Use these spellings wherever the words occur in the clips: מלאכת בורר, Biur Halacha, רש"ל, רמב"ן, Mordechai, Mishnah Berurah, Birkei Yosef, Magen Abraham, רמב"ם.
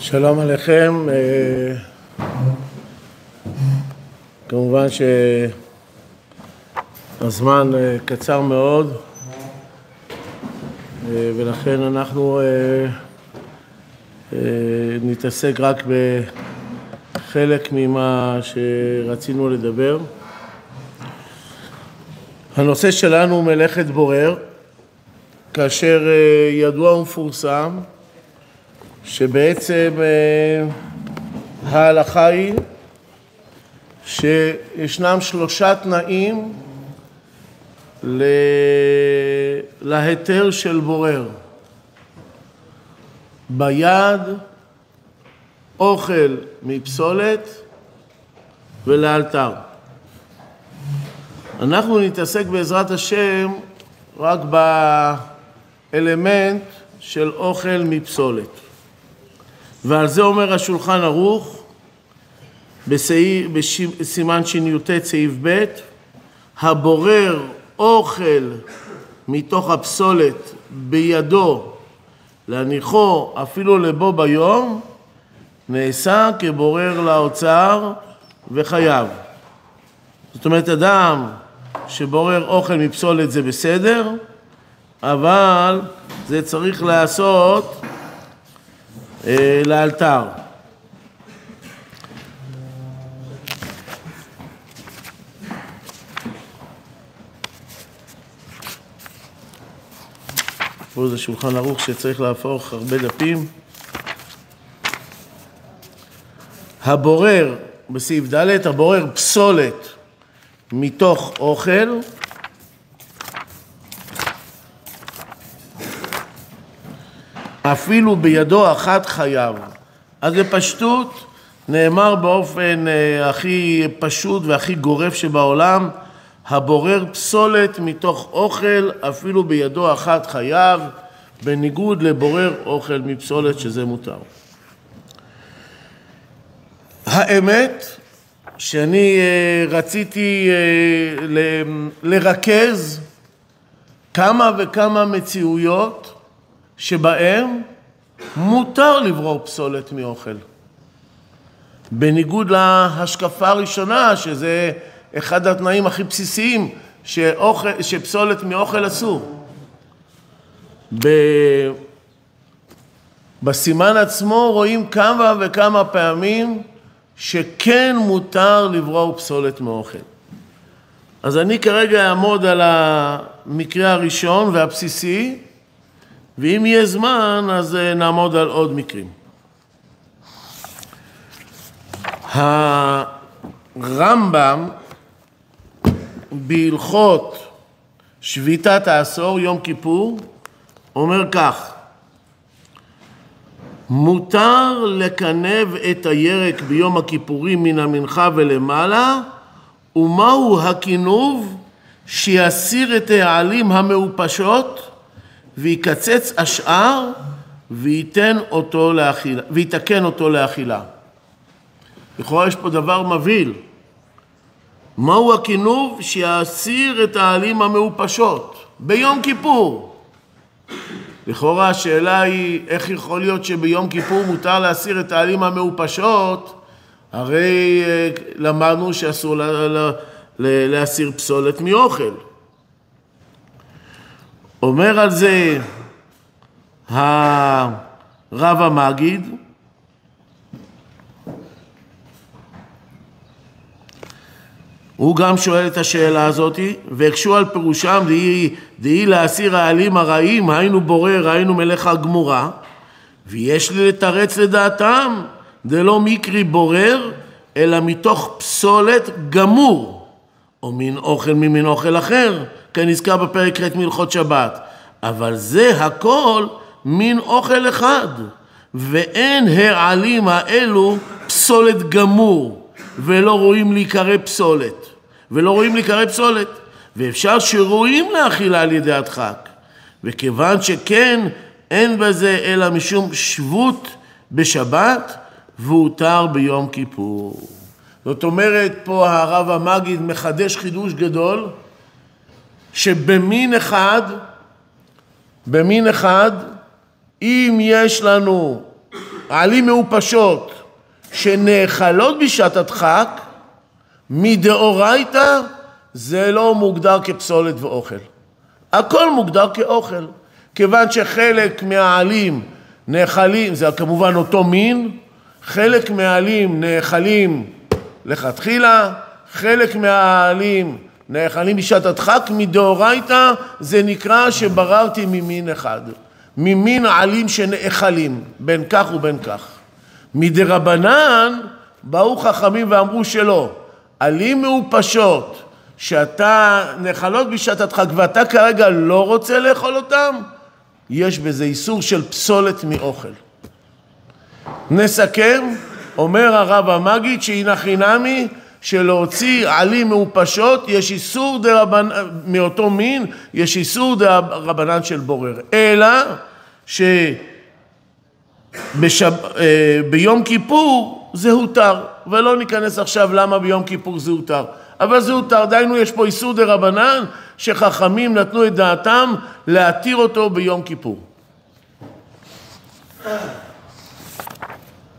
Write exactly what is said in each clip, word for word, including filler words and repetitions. שלום עליכם. כמובן שהזמן קצר מאוד ולכן אנחנו נתעסק רק בחלק ממה שרצינו לדבר. הנושא שלנו הוא מלאכת בורר, כאשר ידוע ומפורסם שבעצם ההלכה היא שישנם שלושה תנאים להיתר של בורר: ביד, אוכל מפסולת ולאלתר. אנחנו נתעסק בעזרת השם רק באלמנט של אוכל מפסולת. ועל זה אומר השולחן ערוך בסימן שניותי צעיף ב': הבורר אוכל מתוך הפסולת בידו להניחו אפילו לבו ביום, נעשה כבורר לאוצר וחייב. זאת אומרת, אדם שבורר אוכל מפסולת זה בסדר, אבל זה צריך לעשות אה, לאלתר. פה זה שולחן ערוך שצריך להפוך הרבה דפים. הבורר, בסעיף ד', הבורר פסולת מתוך אוכל, אפילו בידו אחת חייב. אז בפשטות נאמר באופן הכי פשוט והכי גורף שבעולם, הבורר פסולת מתוך אוכל אפילו בידו אחת חייב, בניגוד לבורר אוכל מפסולת שזה מותר. האמת שאני רציתי לרכז כמה וכמה מציאויות שבהם מותר לברור פסולת מאוכל, בניגוד להשקפה הראשונה שזה אחד התנאים הכי בסיסיים, שאוכל, שפסולת מאוכל אסור. ב... בסימן עצמו רואים כמה וכמה פעמים שכן מותר לברור פסולת מאוכל. אז אני כרגע אעמוד על המקרה הראשון והבסיסי, ואם יהיה זמן אז נעמוד על עוד מקרים. הרמב"ם בהלכות שביתת העשור, יום כיפור, אומר כך: מותר לקנב את הירק ביום הכיפורים מן המנחה ולמעלה, ומהו הכינוב? שיסיר את העלים המאופשות ויקצץ השאר ויתן אותו לאכילה, ויתקן אותו לאכילה. לכאורה יש פה דבר מבהיל. מהו הכינוב? שיסיר את העלים המאופשות ביום כיפור. לכאורה השאלה היא, איך יכול להיות שביום כיפור מותר להסיר את העלים המאופשות? הרי למדנו שאסור לה, לה, לה, להסיר פסולת מאוכל. אומר על זה הרב המגיד, הוא גם שואל את השאלה הזאת, והקשו על פירושם דהי, דהי להסיר העלים הרעים, היינו בורר, היינו מלאכה גמורה, ויש לי לתרץ לדעתם, דלא מקרי בורר, אלא מתוך פסולת גמור, או מן אוכל ממין אוכל אחר, כנזכר בפרק ח' מהלכות שבת, אבל זה הכל מין אוכל אחד, ואין העלים האלו פסולת גמור, ולא רואים להיקרא פסולת, ולא רואים להיקרא פסולת, ואפשר שרואים לאכילה על ידי הדחק, וכיוון שכן אין בזה אלא משום שבות בשבת, והותר ביום כיפור. זאת אומרת, פה הרב המגיד מחדש חידוש גדול, שבמין אחד, במין אחד, אם יש לנו עלים מאופשות שנאכלות בשעת הדחק, מדאורייתא זה לא מוגדר כפסולת ואוכל. הכל מוגדר כאוכל. כיוון שחלק מהעלים נאכלים, זה כמובן אותו מין, חלק מהעלים נאכלים לכתחילה, חלק מהעלים נאכלים בשעת הדחק, מדאורייתא זה נקרא שבררתי ממין אחד. ממין העלים שנאכלים, בין כך ובין כך. מדרבנן באו חכמים ואמרו שלא, עלים מאופשות שאתה נאכלות בשעת הדחק ואתה כרגע לא רוצה לאכול אותם, יש בזה איסור של פסולת מאוכל. נסכם, אומר הרב המגיד שהנה חינמי שלהוציא עלים מאופשות יש איסור דרבנן, מאותו מין יש איסור דרבנן של בורר, אלא ש בשב... ביום כיפור זה הותר, ולא ניכנס עכשיו למה ביום כיפור זה הותר, אבל זה הותר, דיינו יש פה איסור דרבנן שחכמים נתנו את דעתם להתיר אותו ביום כיפור.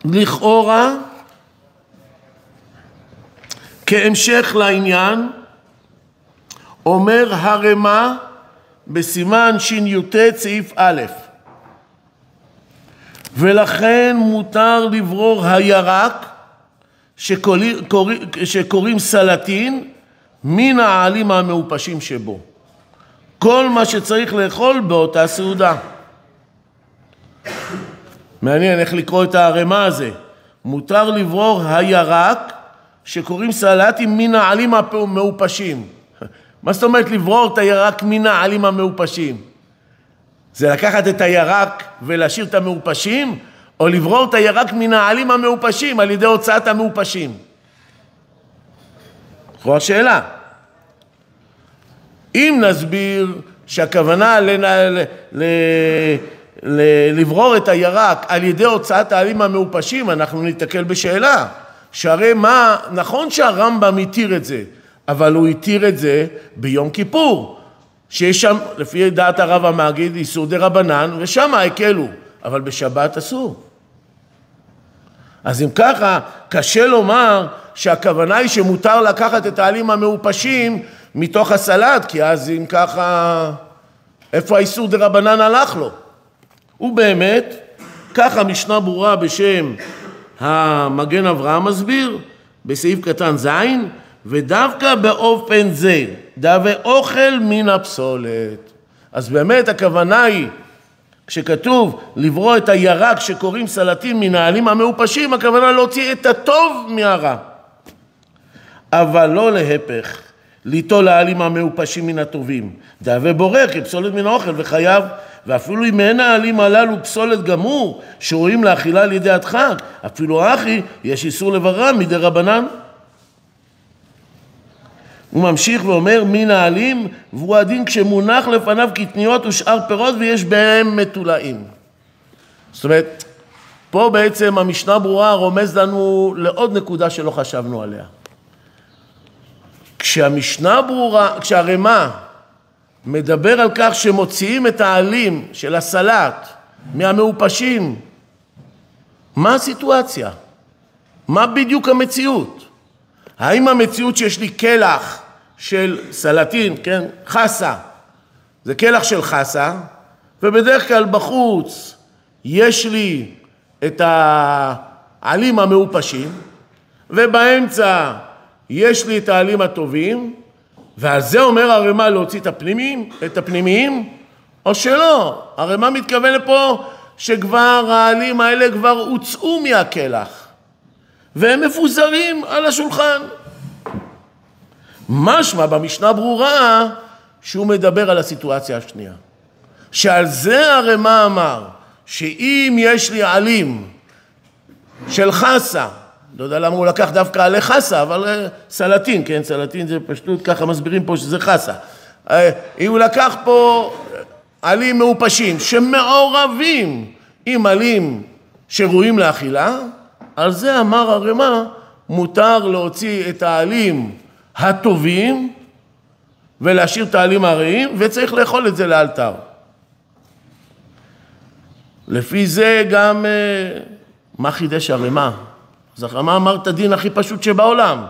לכאורה כהמשך לעניין אומר הרמה בסימן שי"ט סעיף א', ולכן מותר לברור הירק שקוראים סלטין מן העלים המאופשים שבו. כל מה שצריך לאכול באותה סעודה. מעניין איך לקרוא את הרמה הזה. מותר לברור הירק שקוראים סלטין מן העלים המאופשים. מה זאת אומרת לברור את הירק מן העלים המאופשים? זה לקחת את הירק ולהשאיר את המאופשים, או לברור את הירק מן העלים המאופשים על ידי הוצאת המאופשים? זו השאלה. אם נסביר שהכוונה ל... ל... ל... ל... לברור את הירק על ידי הוצאת העלים המאופשים, אנחנו ניתקל בשאלה. שהרי מה, נכון שהרמב"ם התיר את זה, אבל הוא התיר את זה ביום כיפור. שיש שם, לפי דעת הרב המגיד, איסור דרבנן, ושם הקלו, אבל בשבת אסור. אז אם ככה, קשה לומר שהכוונה היא שמותר לקחת את העלים המאופשים מתוך הסלט, כי אז אם ככה, איפה האיסור דרבנן הלך לו? ובאמת, ככה משנה ברורה בשם המגן אברהם מסביר, בסעיף קטן זין, ודווקא באופן זה, דווה אוכל מן הפסולת. אז באמת הכוונה היא, כשכתוב לברוא את הירק שקוראים סלטים מן העלים המאופשים, הכוונה להוציא את הטוב מהרע. אבל לא להפך, ליטול העלים המאופשים מן הטובים. דווה בורר כפסולת מן האוכל וחייב, ואפילו אם אין העלים הללו פסולת גמור, שרואים לאכילה על ידי הדחק, אפילו אחי יש איסור לברר מדי רבנן. הוא ממשיך ואומר, מן העלים, והוא הדין כשמונח לפניו קטניות ושאר פירות ויש בהם מטולאים. זאת אומרת, פה בעצם המשנה ברורה רומז לנו לעוד נקודה שלא חשבנו עליה. כשהמשנה ברורה, כשהרמה מדבר על כך שמוציאים את העלים של הסלט מהמאופשים, מה הסיטואציה? מה בדיוק המציאות? האם המציאות שיש לי כלח של סלטין, כן? חסה. זה כלח של חסה, ובדרך כלל בחוץ יש לי את העלים המאופשים, ובאמצע יש לי את העלים הטובים, ועל זה אומר הרמה להוציא את הפנימיים, את הפנימיים, או שלא. הרמה מתכוון לפה שכבר העלים האלה כבר הוצאו מהכלח. והם מפוזרים על השולחן. משמע במשנה ברורה שהוא מדבר על הסיטואציה השנייה. שעל זה הרמה אמר, שאם יש לי עלים של חסה, לא יודע למה הוא לקח דווקא עלי חסה, אבל סלטין, כן, סלטין זה פשוט, ככה מסבירים פה שזה חסה. אם הוא לקח פה עלים מאופשים שמעורבים עם עלים שראויים לאכילה, על זה אמר הרמה, מותר להוציא את העלים הטובים ולהשאיר את העלים הרעים, וצריך לאכול את זה לאלתר. לפי זה גם מה חידש הרמה? אז הרמה אמרת דין הכי פשוט שבעולם.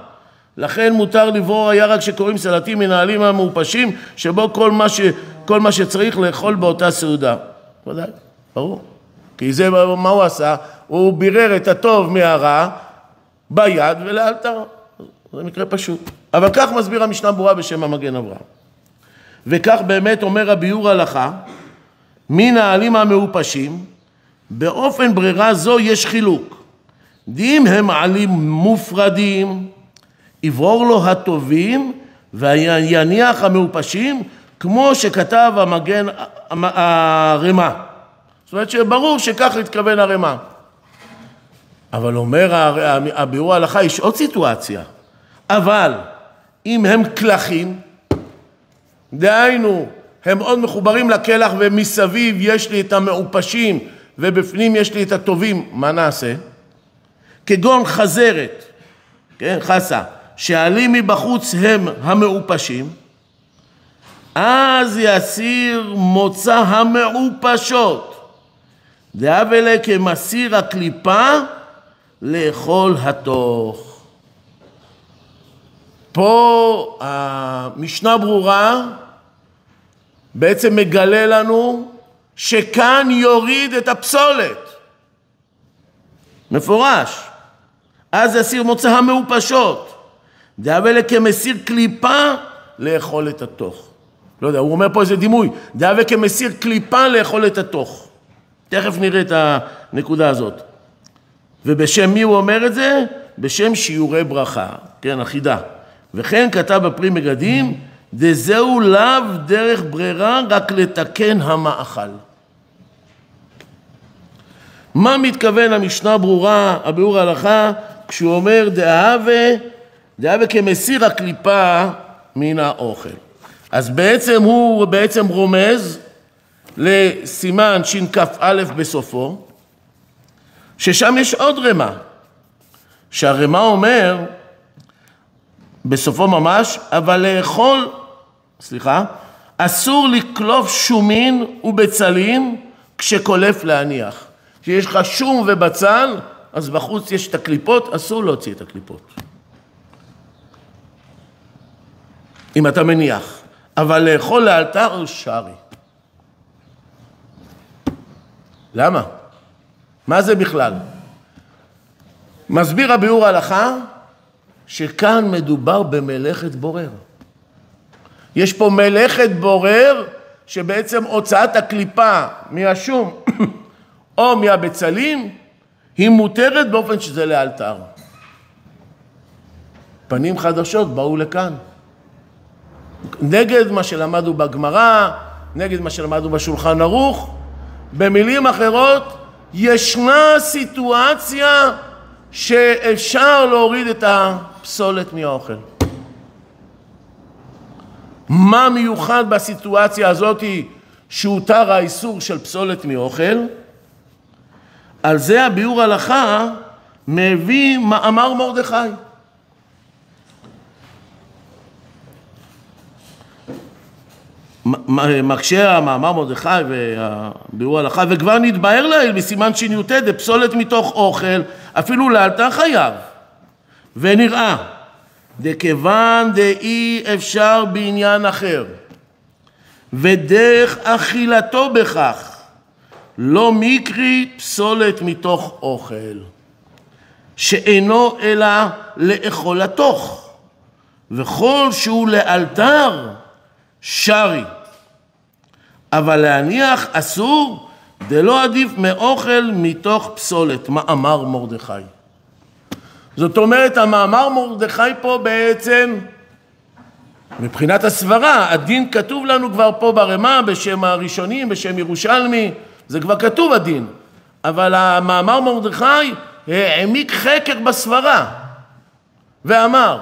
לכן מותר לברור היה רק שקוראים סלטים מנהלים המאופשים, שבו כל מה, ש, כל מה שצריך לאכול באותה סעודה. ודאי, ברור. כי זה מה הוא עשה? הוא בירר את הטוב מהרע ביד ולאלתר. זה מקרה פשוט. אבל כך מסביר המשנה ברורה בשם המגן אברהם. וכך באמת אומר הביור הלכה, מן העלים המאופשים, באופן ברירה זו יש חילוק. דים הם עלים מופרדים, יברור לו הטובים ויניח המאופשים, כמו שכתב המגן הרמה. זאת אומרת שברור שכך התכוון הרמה. אבל אומר הביאור ההלכה, יש עוד סיטואציה. אבל אם הם כלכים, דהיינו, הם עוד מחוברים לכלך ומסביב יש לי את המאופשים ובפנים יש לי את הטובים, מה נעשה? כגון חזרת, כן, חסה, שעלים מבחוץ הם המאופשים, אז יסיר מוצא המאופשות, דאבלה כמסיר הקליפה לאכול התוך. פה המשנה ברורה בעצם מגלה לנו שכאן יוריד את הפסולת. מפורש. אז יסיר מוצא המאופשות, דאבלה כמסיר קליפה לאכול את התוך. לא יודע, הוא אומר פה איזה דימוי, דאבה כמסיר קליפה לאכול את התוך. תכף נראה את הנקודה הזאת. ובשם מי הוא אומר את זה? בשם שיעורי ברכה, כן, אחידה. וכן כתב בפרי מגדים, דזהו לאו דרך ברירה רק לתקן המאכל. מה מתכוון המשנה ברורה, הביאור ההלכה, כשהוא אומר דאבה, דאבה כמסיר הקליפה מן האוכל. אז בעצם הוא בעצם רומז לסימן שינקף א' בסופו, ששם יש עוד רמה, שהרמה אומר, בסופו ממש, אבל לאכול, סליחה, אסור לקלוף שומין ובצלים כשקולף להניח. כשיש לך שום ובצל, אז בחוץ יש את הקליפות, אסור להוציא את הקליפות. אם אתה מניח. אבל לאכול לאלתר שרי. למה? מה זה בכלל? מסביר הביאור ההלכה שכאן מדובר במלאכת בורר. יש פה מלאכת בורר שבעצם הוצאת הקליפה מהשום או מהבצלים היא מותרת באופן שזה לאלתר. פנים חדשות באו לכאן. נגד מה שלמדו בגמרא, נגד מה שלמדו בשולחן ערוך. במילים אחרות, ישנה סיטואציה שאפשר להוריד את הפסולת מהאוכל. מה מיוחד בסיטואציה הזאת שהותר האיסור של פסולת מאוכל? על זה הביאור הלכה מביא מאמר מרדכי. מקשה המאמר מרדכי והביאור הלכה, וכבר נתבהר לעיל בסימן שניוטה דפסולת מתוך אוכל, אפילו לאלתר חייב. ונראה, דכיוון דאי אפשר בעניין אחר, ודרך אכילתו בכך, לא מקרי פסולת מתוך אוכל, שאינו אלא לאכול התוך, וכל שהוא לאלתר שרי. אבל להניח אסור, דלא עדיף מאוכל מתוך פסולת, מאמר מרדכי. זאת אומרת, המאמר מרדכי פה בעצם, מבחינת הסברה, הדין כתוב לנו כבר פה ברמה, בשם הראשונים, בשם ירושלמי, זה כבר כתוב הדין. אבל המאמר מרדכי העמיק חקר בסברה, ואמר,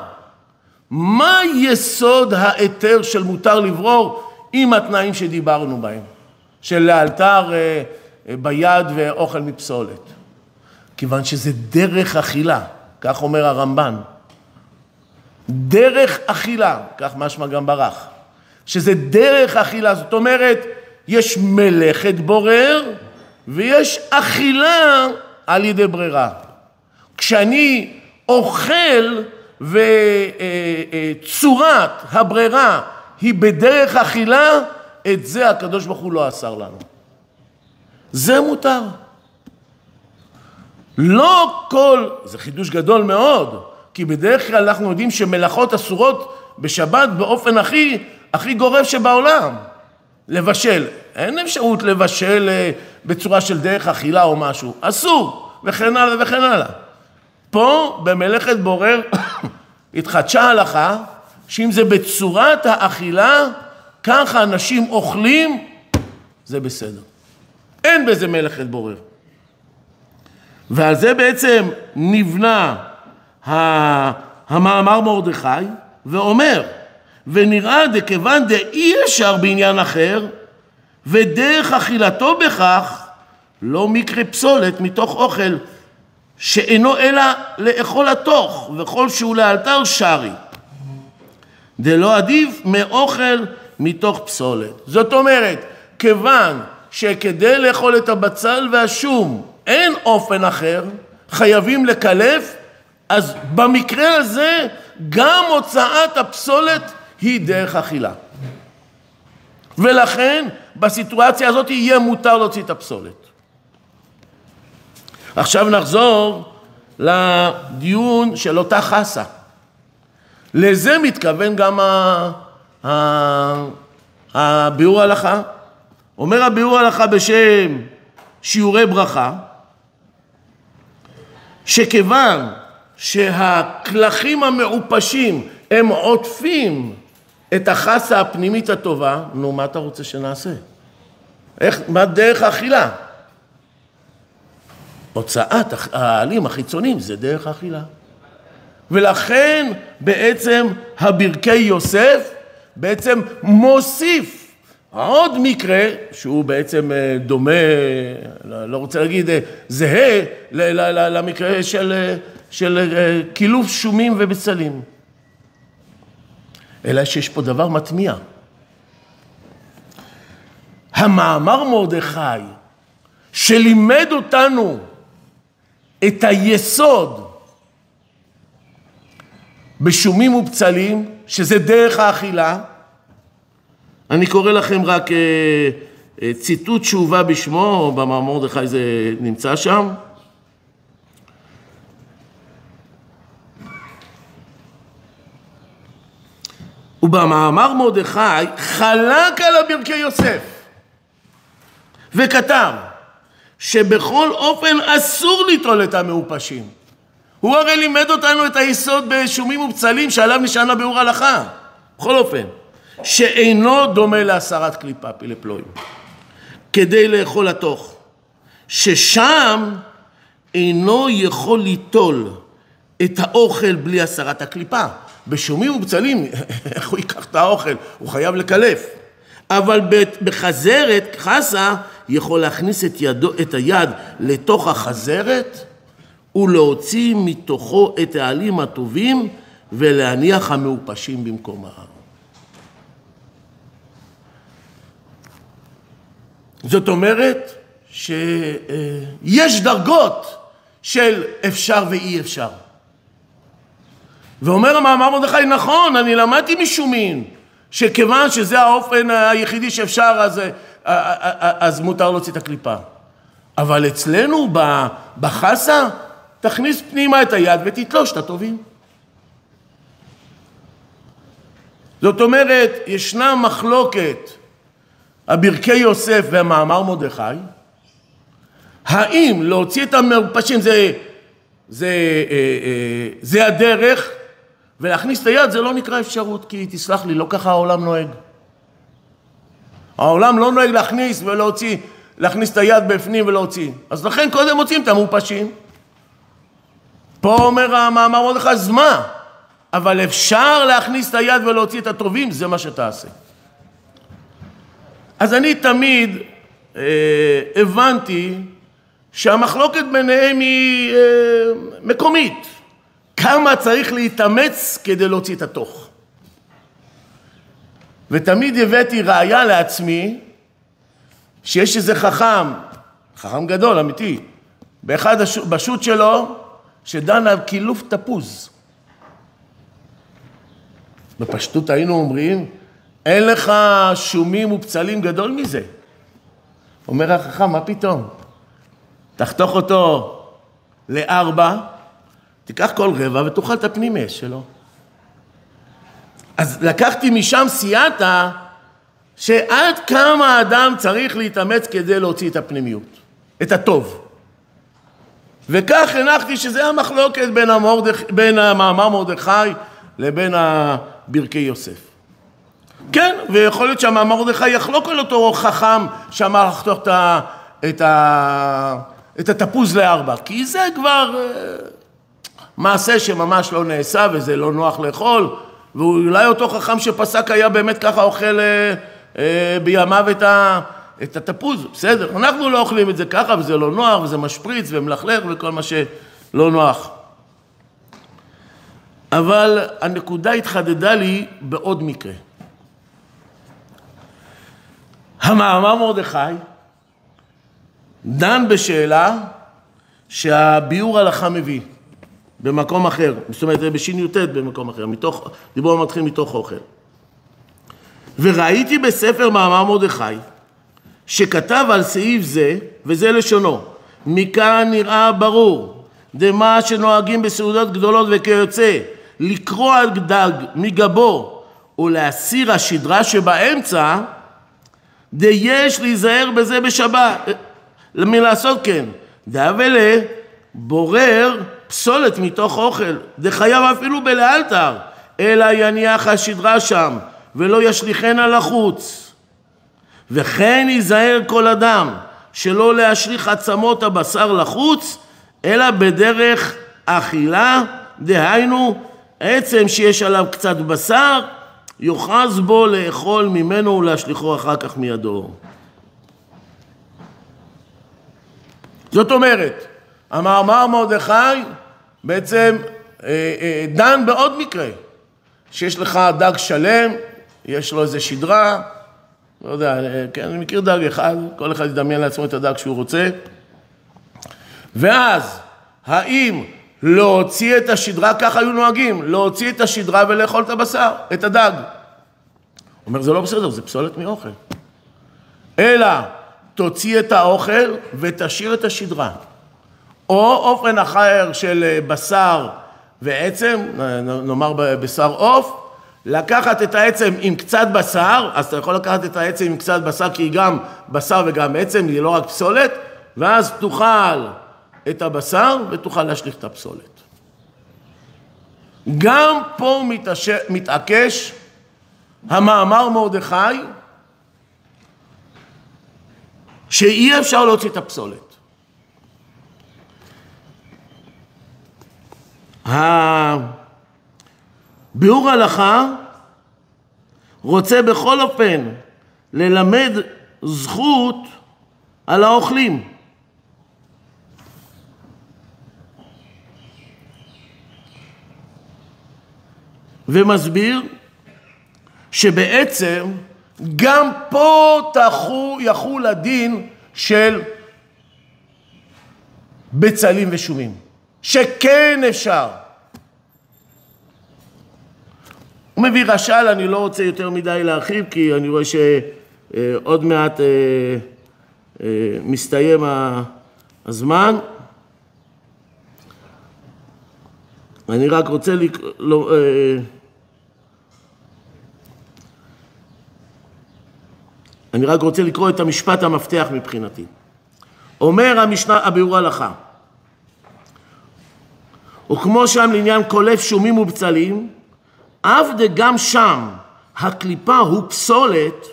מה יסוד היתר של מותר לברור, עם התנאים שדיברנו בהם, של לאלתר ביד ואוכל מפסולת. כיוון שזה דרך אכילה, כך אומר הרמב"ן. דרך אכילה, כך משמע גם ברח. שזה דרך אכילה, זאת אומרת, יש מלאכת בורר, ויש אכילה על ידי ברירה. כשאני אוכל וצורת הברירה היא בדרך אכילה, את זה הקדוש ברוך הוא לא אסר לנו. זה מותר. לא כל, זה חידוש גדול מאוד, כי בדרך כלל אנחנו יודעים שמלאכות אסורות בשבת באופן הכי, הכי גורף שבעולם. לבשל, אין אפשרות לבשל בצורה של דרך אכילה או משהו, אסור, וכן הלאה וכן הלאה. פה במלאכת בורר התחדשה ההלכה, שאם זה בצורת האכילה, ככה אנשים אוכלים, זה בסדר. אין בזה מלאכת בורר. ועל זה בעצם נבנה המאמר מרדכי, ואומר, ונראה דכיוון דאי ישר בעניין אחר, ודרך אכילתו בכך, לא מקרה פסולת מתוך אוכל, שאינו אלא לאכול התוך, וכל שהוא לאלתר שרי. דלא עדיף מאוכל מתוך פסולת. זאת אומרת, כיוון שכדי לאכול את הבצל והשום, אין אופן אחר, חייבים לקלף, אז במקרה הזה, גם הוצאת הפסולת היא דרך אכילה. ולכן, בסיטואציה הזאת יהיה מותר להוציא את הפסולת. עכשיו נחזור לדיון של אותה חסה. לזה מתכוון גם הביאור הלכה. אומר הביאור הלכה בשם שיעורי ברכה, שכיוון שהכלכים המעופשים הם עוטפים את החסה הפנימית הטובה, נו, מה אתה רוצה שנעשה? איך, מה דרך האכילה? הוצאת העלים החיצוניים זה דרך האכילה. ולכן בעצם הברכי יוסף בעצם מוסיף עוד מקרה שהוא בעצם דומה, לא רוצה להגיד זהה למקרה של, של קילוף שומים ובצלים. אלא שיש פה דבר מטמיע. המאמר מרדכי שלימד אותנו את היסוד בשומים ובצלים, שזה דרך האכילה. אני קורא לכם רק ציטוט שהובא בשמו, במאמר מרדכי זה נמצא שם. ובמאמר מרדכי חלק על הברכי יוסף וכתב שבכל אופן אסור ליטול את המעופשים. הוא הרי לימד אותנו את היסוד בשומים ובצלים שעליו נשען הביאור הלכה. בכל אופן, שאינו דומה להסרת קליפה לפלואים, כדי לאכול התוך, ששם אינו יכול ליטול את האוכל בלי הסרת הקליפה. בשומים ובצלים, איך הוא ייקח את האוכל? הוא חייב לקלף. אבל בחזרת, חסה, יכול להכניס את, ידו, את היד לתוך החזרת, ולהוציא מתוכו את העלים הטובים, ולהניח המעופשים במקומם. זאת אומרת, שיש דרגות של אפשר ואי אפשר. ואומר המאמר מרדכי, נכון, אני למדתי משומין, שכיוון שזה האופן היחידי שאפשר, אז, אז מותר להוציא את הקליפה. אבל אצלנו, בחסה, תכניס פנימה את היד ותתלוש את הטובים. זאת אומרת, ישנה מחלוקת הברכי יוסף והמאמר מרדכי, האם להוציא את המעופשים זה... זה, זה הדרך, ולהכניס את היד זה לא נקרא אפשרות, כי תסלח לי, לא ככה העולם נוהג. העולם לא נוהג להכניס ולהוציא, להכניס את היד בפנים ולהוציא. אז לכן קודם מוצאים את המעופשים. פה אומר המאמר מרדכי, אז מה? אבל אפשר להכניס את היד ולהוציא את הטובים, זה מה שתעשה. אז אני תמיד אה, הבנתי, שהמחלוקת ביניהם היא אה, מקומית. כמה צריך להתאמץ כדי להוציא את התוך. ותמיד הבאתי ראיה לעצמי, שיש איזה חכם, חכם גדול, אמיתי, באחד בשו"ת שלו, שדן על קילוף תפוז. בפשטות היינו אומרים, אין לך שומים ופצלים גדול מזה. אומר החכם, מה פתאום? תחתוך אותו לארבע, תיקח כל רבע ותאכל את הפנימה שלו. אז לקחתי משם סייעתא, שעד כמה אדם צריך להתאמץ כדי להוציא את הפנימיות, את הטוב. וכך הנחתי שזה המחלוקת בין, המורדכ... בין המאמר מרדכי לבין ברכי יוסף. כן, ויכול להיות שהמאמר מרדכי יחלוק על אותו חכם שאמר לחתוך את, ה... את, ה... את התפוז לארבע, כי זה כבר מעשה שממש לא נעשה וזה לא נוח לאכול, ואולי אותו חכם שפסק היה באמת ככה אוכל בימיו את, ה, את התפוז, בסדר, אנחנו לא אוכלים את זה ככה, וזה לא נוח, וזה משפריץ ומלכלך וכל מה שלא נוח. אבל הנקודה התחדדה לי בעוד מקרה. המאמר מרדכי דן בשאלה שהביאור הלכה מביא במקום אחר, זאת אומרת בשין יוטט במקום אחר, מתוך, דיבור מתחיל מתוך אוכל. וראיתי בספר מאמר מרדכי, שכתב על סעיף זה, וזה לשונו, מכאן נראה ברור, דמה שנוהגים בסעודות גדולות וכיוצא, לקרוע דג מגבו, ולהסיר השדרה שבאמצע, דיש להיזהר בזה בשבת, מלעשות כן, דאבלה, בורר, פסולת מתוך אוכל, דחייב אפילו בלאלתר, אלא יניח השדרה שם, ולא ישליכן על החוץ. וכן ייזהר כל אדם, שלא להשליך עצמות הבשר לחוץ, אלא בדרך אכילה, דהיינו, עצם שיש עליו קצת בשר, יוחז בו לאכול ממנו ולהשליחו אחר כך מידו. זאת אומרת, המאמר מרדכי בעצם דן בעוד מקרה, שיש לך דג שלם, יש לו איזה שדרה, לא יודע, כן, אני מכיר דג אחד, כל אחד ידמיין לעצמו את הדג שהוא רוצה, ואז, האם להוציא את השדרה, ככה היו נוהגים, להוציא את השדרה ולאכול את הבשר, את הדג. אומר, זה לא בסדר, זה פסולת מאוכל. אלא, תוציא את האוכל ותשאיר את השדרה. או אופן אחר של בשר ועצם, נאמר בשר עוף, לקחת את העצם עם קצת בשר, אז אתה יכול לקחת את העצם עם קצת בשר, כי היא גם בשר וגם עצם, היא לא רק פסולת, ואז תאכל את הבשר ותוכל להשליך את הפסולת. גם פה מתעש... מתעקש המאמר מרדכי, שאי אפשר להוציא את הפסולת. הביאור הלכה רוצה בכל אופן ללמד זכות על האוכלים. ומסביר שבעצם גם פה יחול הדין של בצלים ושומים. שכן אפשר. הוא מביא רש"ל, אני לא רוצה יותר מדי להרחיב, כי אני רואה שעוד מעט מסתיים הזמן. אני רק רוצה לקרוא... לא, אני רק רוצה לקרוא את המשפט המפתח מבחינתי. אומר המשנה ביאור הלכה, וכמו שם לעניין קולף שומים ובצלים, אף דגם שם הקליפה הוא פסולת,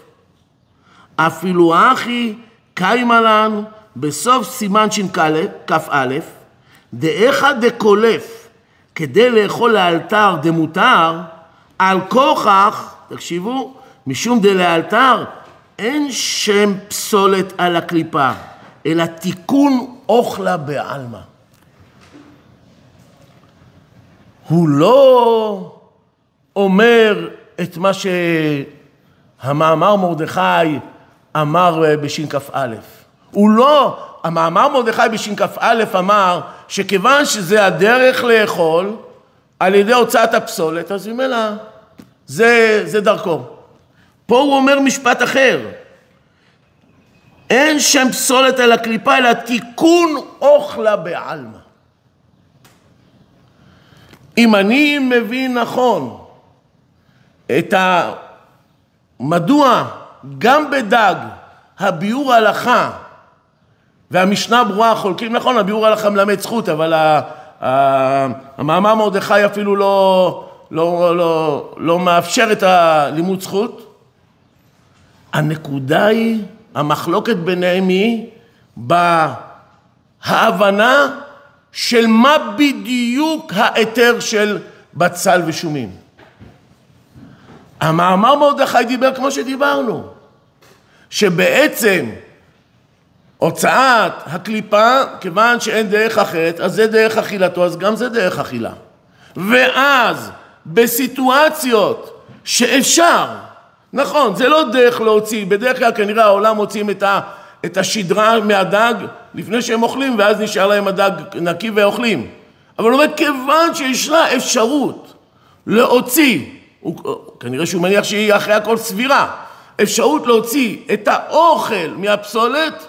אפילו אחי קיימלן בסוף סימן שכ"א, דאיכא דקולף כדי לאכול לאלתר דמותר, על כוכך, תקשיבו, משום דלאלתר, אין שם פסולת על הקליפה, אלא תיקון אוכלה בעלמא. הוא לא אומר את מה שהמאמר מרדכי אמר בשין כ"א. הוא לא, המאמר מרדכי בש"כ א' אמר, שכיוון שזה הדרך לאכול, על ידי הוצאת הפסולת, אז ממילא, זה, זה דרכו. פה הוא אומר משפט אחר, אין שם פסולת על הקליפה, אלא תיקון אוכלה בעלמא. אם אני מבין נכון, את ה... מדוע גם בדג הביור הלכה והמשנה ברורה חולקים, נכון, הביור הלכה מלמד זכות, אבל ה... ה... המאמר מרדכי אפילו לא, לא, לא, לא מאפשר את הלימוד זכות. הנקודה היא, המחלוקת ביניהם היא בהבנה של מה בדיוק היתר של בצל ושומים. המאמר מרדכי דיבר כמו שדיברנו, שבעצם הוצאת הקליפה, כיוון שאין דרך אחרת, אז זה דרך אכילתו, אז גם זה דרך אכילה. ואז בסיטואציות שאפשר, נכון, זה לא דרך להוציא, בדרך כלל כנראה העולם מוציאים את, ה, את השדרה מהדג לפני שהם אוכלים, ואז נשאר להם הדג נקי ואוכלים. אבל הוא אומר, כיוון שישנה אפשרות להוציא, הוא, כנראה שהוא מניח שהיא אחרי הכל סבירה, אפשרות להוציא את האוכל מהפסולת,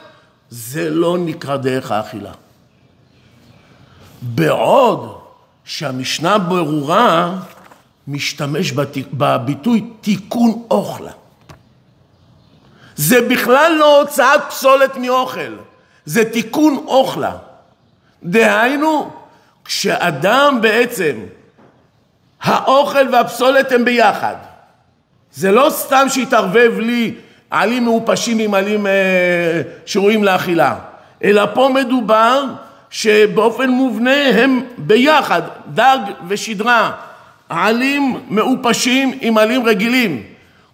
זה לא נקרא דרך האכילה. בעוד שהמשנה ברורה, משתמש בביטוי תיקון אוכלה. זה בכלל לא הוצאת פסולת מאוכל, זה תיקון אוכלה. דהיינו, כשאדם בעצם, האוכל והפסולת הם ביחד. זה לא סתם שהתערבב לי עלים מאופשים עם עלים שרועים לאכילה, אלא פה מדובר שבאופן מובנה הם ביחד, דג ושדרה, העלים מאופשים עם העלים רגילים.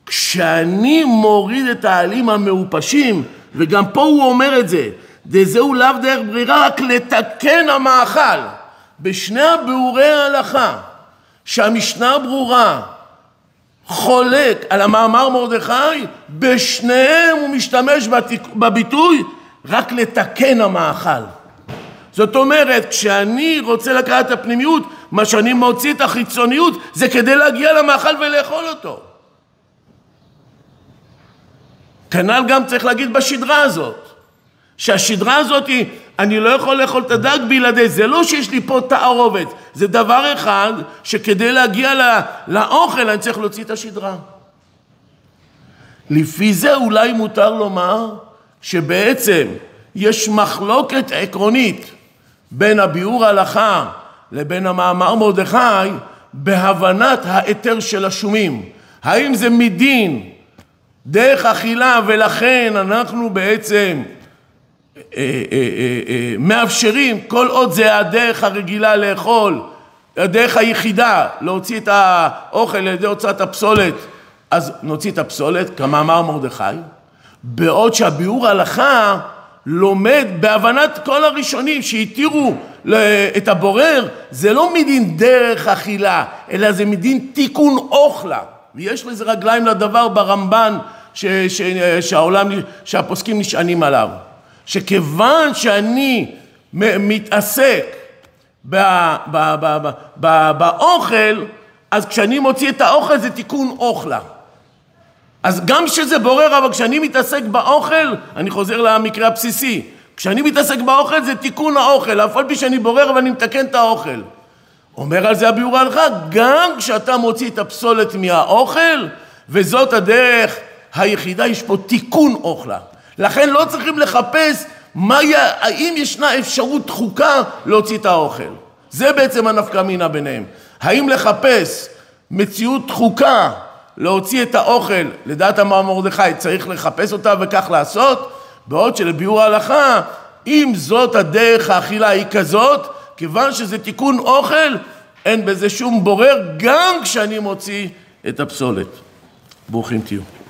כשאני מוריד את העלים המאופשים, וגם פה הוא אומר את זה, דזהו לאו דרך ברירה, רק לתקן המאכל. בשני הביאורי ההלכה, שהמשנה ברורה חולק על המאמר מרדכי, בשניהם הוא משתמש בביטוי, רק לתקן המאכל. זאת אומרת, כשאני רוצה לקראת את הפנימיות, מה שאני מוציא את החיצוניות, זה כדי להגיע למאכל ולאכול אותו. כנ"ל גם צריך להגיד בשדרה הזאת, שהשדרה הזאת היא, אני לא יכול לאכול את הדג בלעדי, זה לא שיש לי פה תערובת, זה דבר אחד שכדי להגיע לא, לאוכל אני צריך להוציא את השדרה. לפי זה אולי מותר לומר שבעצם יש מחלוקת עקרונית בין הביאור ההלכה לבין המאמר מרדכי בהבנת ההיתר של השומים. האם זה מדין דרך אכילה ולכן אנחנו בעצם אה, אה, אה, אה, מאפשרים, כל עוד זה הדרך הרגילה לאכול, הדרך היחידה להוציא את האוכל לידי הוצאת הפסולת, אז נוציא את הפסולת כמאמר מרדכי, בעוד שהביאור ההלכה לומד בהבנת כל הראשונים שהתירו את הבורר, זה לא מדין דרך אכילה, אלא זה מדין תיקון אוכלה. ויש לזה רגליים לדבר ברמב"ן ש- ש- שהעולם, שהפוסקים נשענים עליו. שכיוון שאני מתעסק ב- ב- ב- ב- ב- ב- באוכל, אז כשאני מוציא את האוכל זה תיקון אוכלה. אז גם שזה בורר, אבל כשאני מתעסק באוכל, אני חוזר למקרה הבסיסי, כשאני מתעסק באוכל זה תיקון האוכל, אף על פי שאני בורר אבל אני מתקן את האוכל. אומר על זה הביאור ההלכה, גם כשאתה מוציא את הפסולת מהאוכל, וזאת הדרך היחידה, יש פה תיקון אוכלה. לכן לא צריכים לחפש מה, האם ישנה אפשרות דחוקה להוציא את האוכל. זה בעצם הנפקא מינה ביניהם. האם לחפש מציאות דחוקה, להוציא את האוכל, לדעת המאמר מרדכי, צריך לחפש אותה וכך לעשות, בעוד שלביאור ההלכה, אם זאת הדרך האכילה היא כזאת, כיוון שזה תיקון אוכל, אין בזה שום בורר, גם כשאני מוציא את הפסולת. ברוכים תהיו.